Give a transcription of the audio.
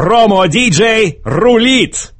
Промо-диджей рулит!